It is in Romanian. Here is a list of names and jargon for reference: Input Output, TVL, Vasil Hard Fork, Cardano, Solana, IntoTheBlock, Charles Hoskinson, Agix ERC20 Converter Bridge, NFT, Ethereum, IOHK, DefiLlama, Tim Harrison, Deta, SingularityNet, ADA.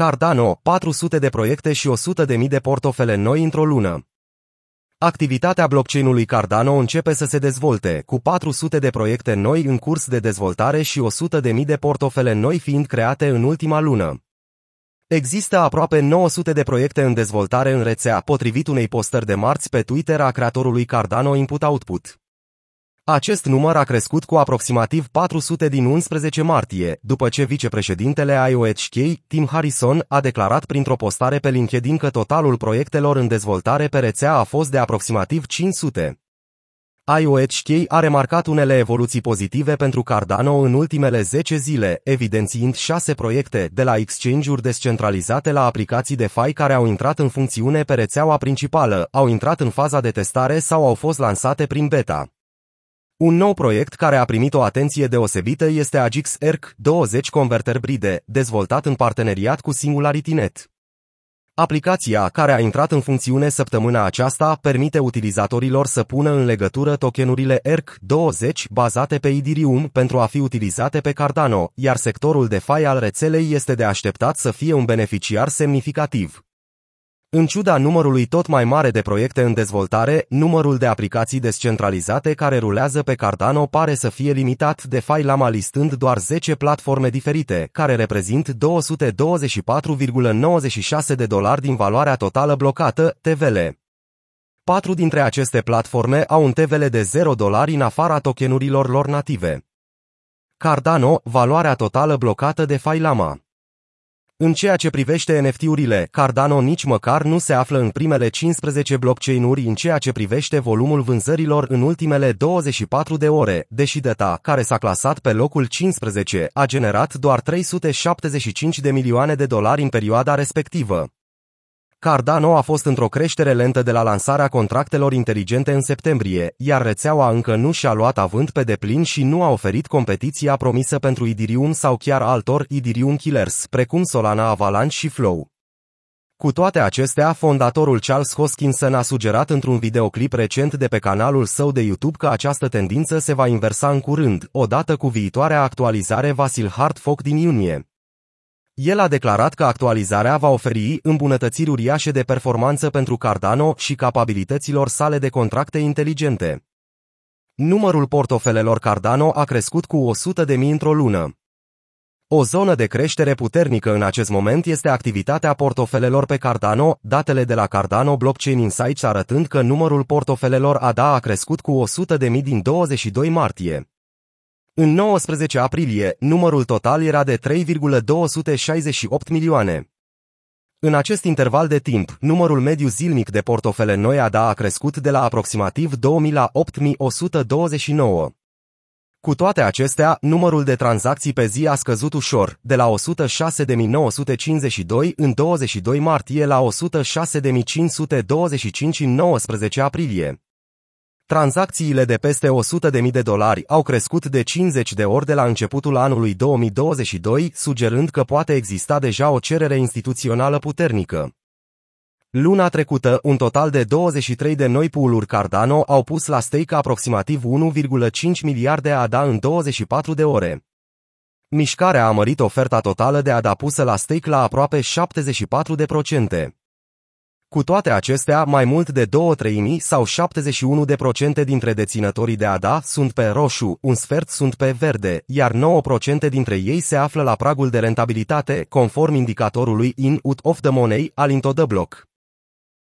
Cardano, 400 de proiecte și 100.000 de portofele noi într-o lună. Activitatea blockchain-ului Cardano începe să se dezvolte, cu 400 de proiecte noi în curs de dezvoltare și 100.000 de portofele noi fiind create în ultima lună. Există aproape 900 de proiecte în dezvoltare în rețea, potrivit unei postări de marți pe Twitter a creatorului Cardano Input Output. Acest număr a crescut cu aproximativ 400 din 11 martie, după ce vicepreședintele IOHK, Tim Harrison, a declarat printr-o postare pe LinkedIn că totalul proiectelor în dezvoltare pe rețea a fost de aproximativ 500. IOHK a remarcat unele evoluții pozitive pentru Cardano în ultimele 10 zile, evidențiind 6 proiecte, de la exchange-uri descentralizate la aplicații DeFi care au intrat în funcțiune pe rețeaua principală, au intrat în faza de testare sau au fost lansate prin beta. Un nou proiect care a primit o atenție deosebită este Agix ERC20 Converter Bridge, dezvoltat în parteneriat cu SingularityNet. Aplicația, care a intrat în funcțiune săptămâna aceasta, permite utilizatorilor să pună în legătură tokenurile ERC20 bazate pe Ethereum pentru a fi utilizate pe Cardano, iar sectorul DeFi al rețelei este de așteptat să fie un beneficiar semnificativ. În ciuda numărului tot mai mare de proiecte în dezvoltare, numărul de aplicații descentralizate care rulează pe Cardano pare să fie limitat, DefiLlama listând doar 10 platforme diferite, care reprezintă $224,96 din valoarea totală blocată, TVL. 4 dintre aceste platforme au un TVL de $0 în afara tokenurilor lor native. Cardano, valoarea totală blocată DefiLlama. În ceea ce privește NFT-urile, Cardano nici măcar nu se află în primele 15 blockchain-uri în ceea ce privește volumul vânzărilor în ultimele 24 de ore, deși Deta, care s-a clasat pe locul 15, a generat doar $375 de milioane în perioada respectivă. Cardano a fost într-o creștere lentă de la lansarea contractelor inteligente în septembrie, iar rețeaua încă nu și-a luat avânt pe deplin și nu a oferit competiția promisă pentru Ethereum sau chiar altor Ethereum killers, precum Solana, Avalanche și Flow. Cu toate acestea, fondatorul Charles Hoskinson a sugerat într-un videoclip recent de pe canalul său de YouTube că această tendință se va inversa în curând, odată cu viitoarea actualizare Vasil Hard Fork din iunie. El a declarat că actualizarea va oferi îmbunătățiri uriașe de performanță pentru Cardano și capabilităților sale de contracte inteligente. Numărul portofelelor Cardano a crescut cu 100.000 într-o lună. O zonă de creștere puternică în acest moment este activitatea portofelelor pe Cardano, datele de la Cardano Blockchain Insights arătând că numărul portofelelor ADA a crescut cu 100.000 din 22 martie. În 19 aprilie, numărul total era de 3,268 milioane. În acest interval de timp, numărul mediu zilnic de portofele noi ADA a crescut de la aproximativ 2000 la 8129. Cu toate acestea, numărul de tranzacții pe zi a scăzut ușor, de la 106.952 în 22 martie la 106.525 în 19 aprilie. Tranzacțiile de peste $100.000 au crescut de 50 de ori de la începutul anului 2022, sugerând că poate exista deja o cerere instituțională puternică. Luna trecută, un total de 23 de noi pool-uri Cardano au pus la stake aproximativ 1,5 miliarde ADA în 24 de ore. Mișcarea a mărit oferta totală de ADA pusă la stake la aproape 74%. Cu toate acestea, mai mult de 2/3 sau 71% dintre deținătorii de ADA sunt pe roșu, un sfert sunt pe verde, iar 9% dintre ei se află la pragul de rentabilitate, conform indicatorului In Out of the Money al IntoTheBlock.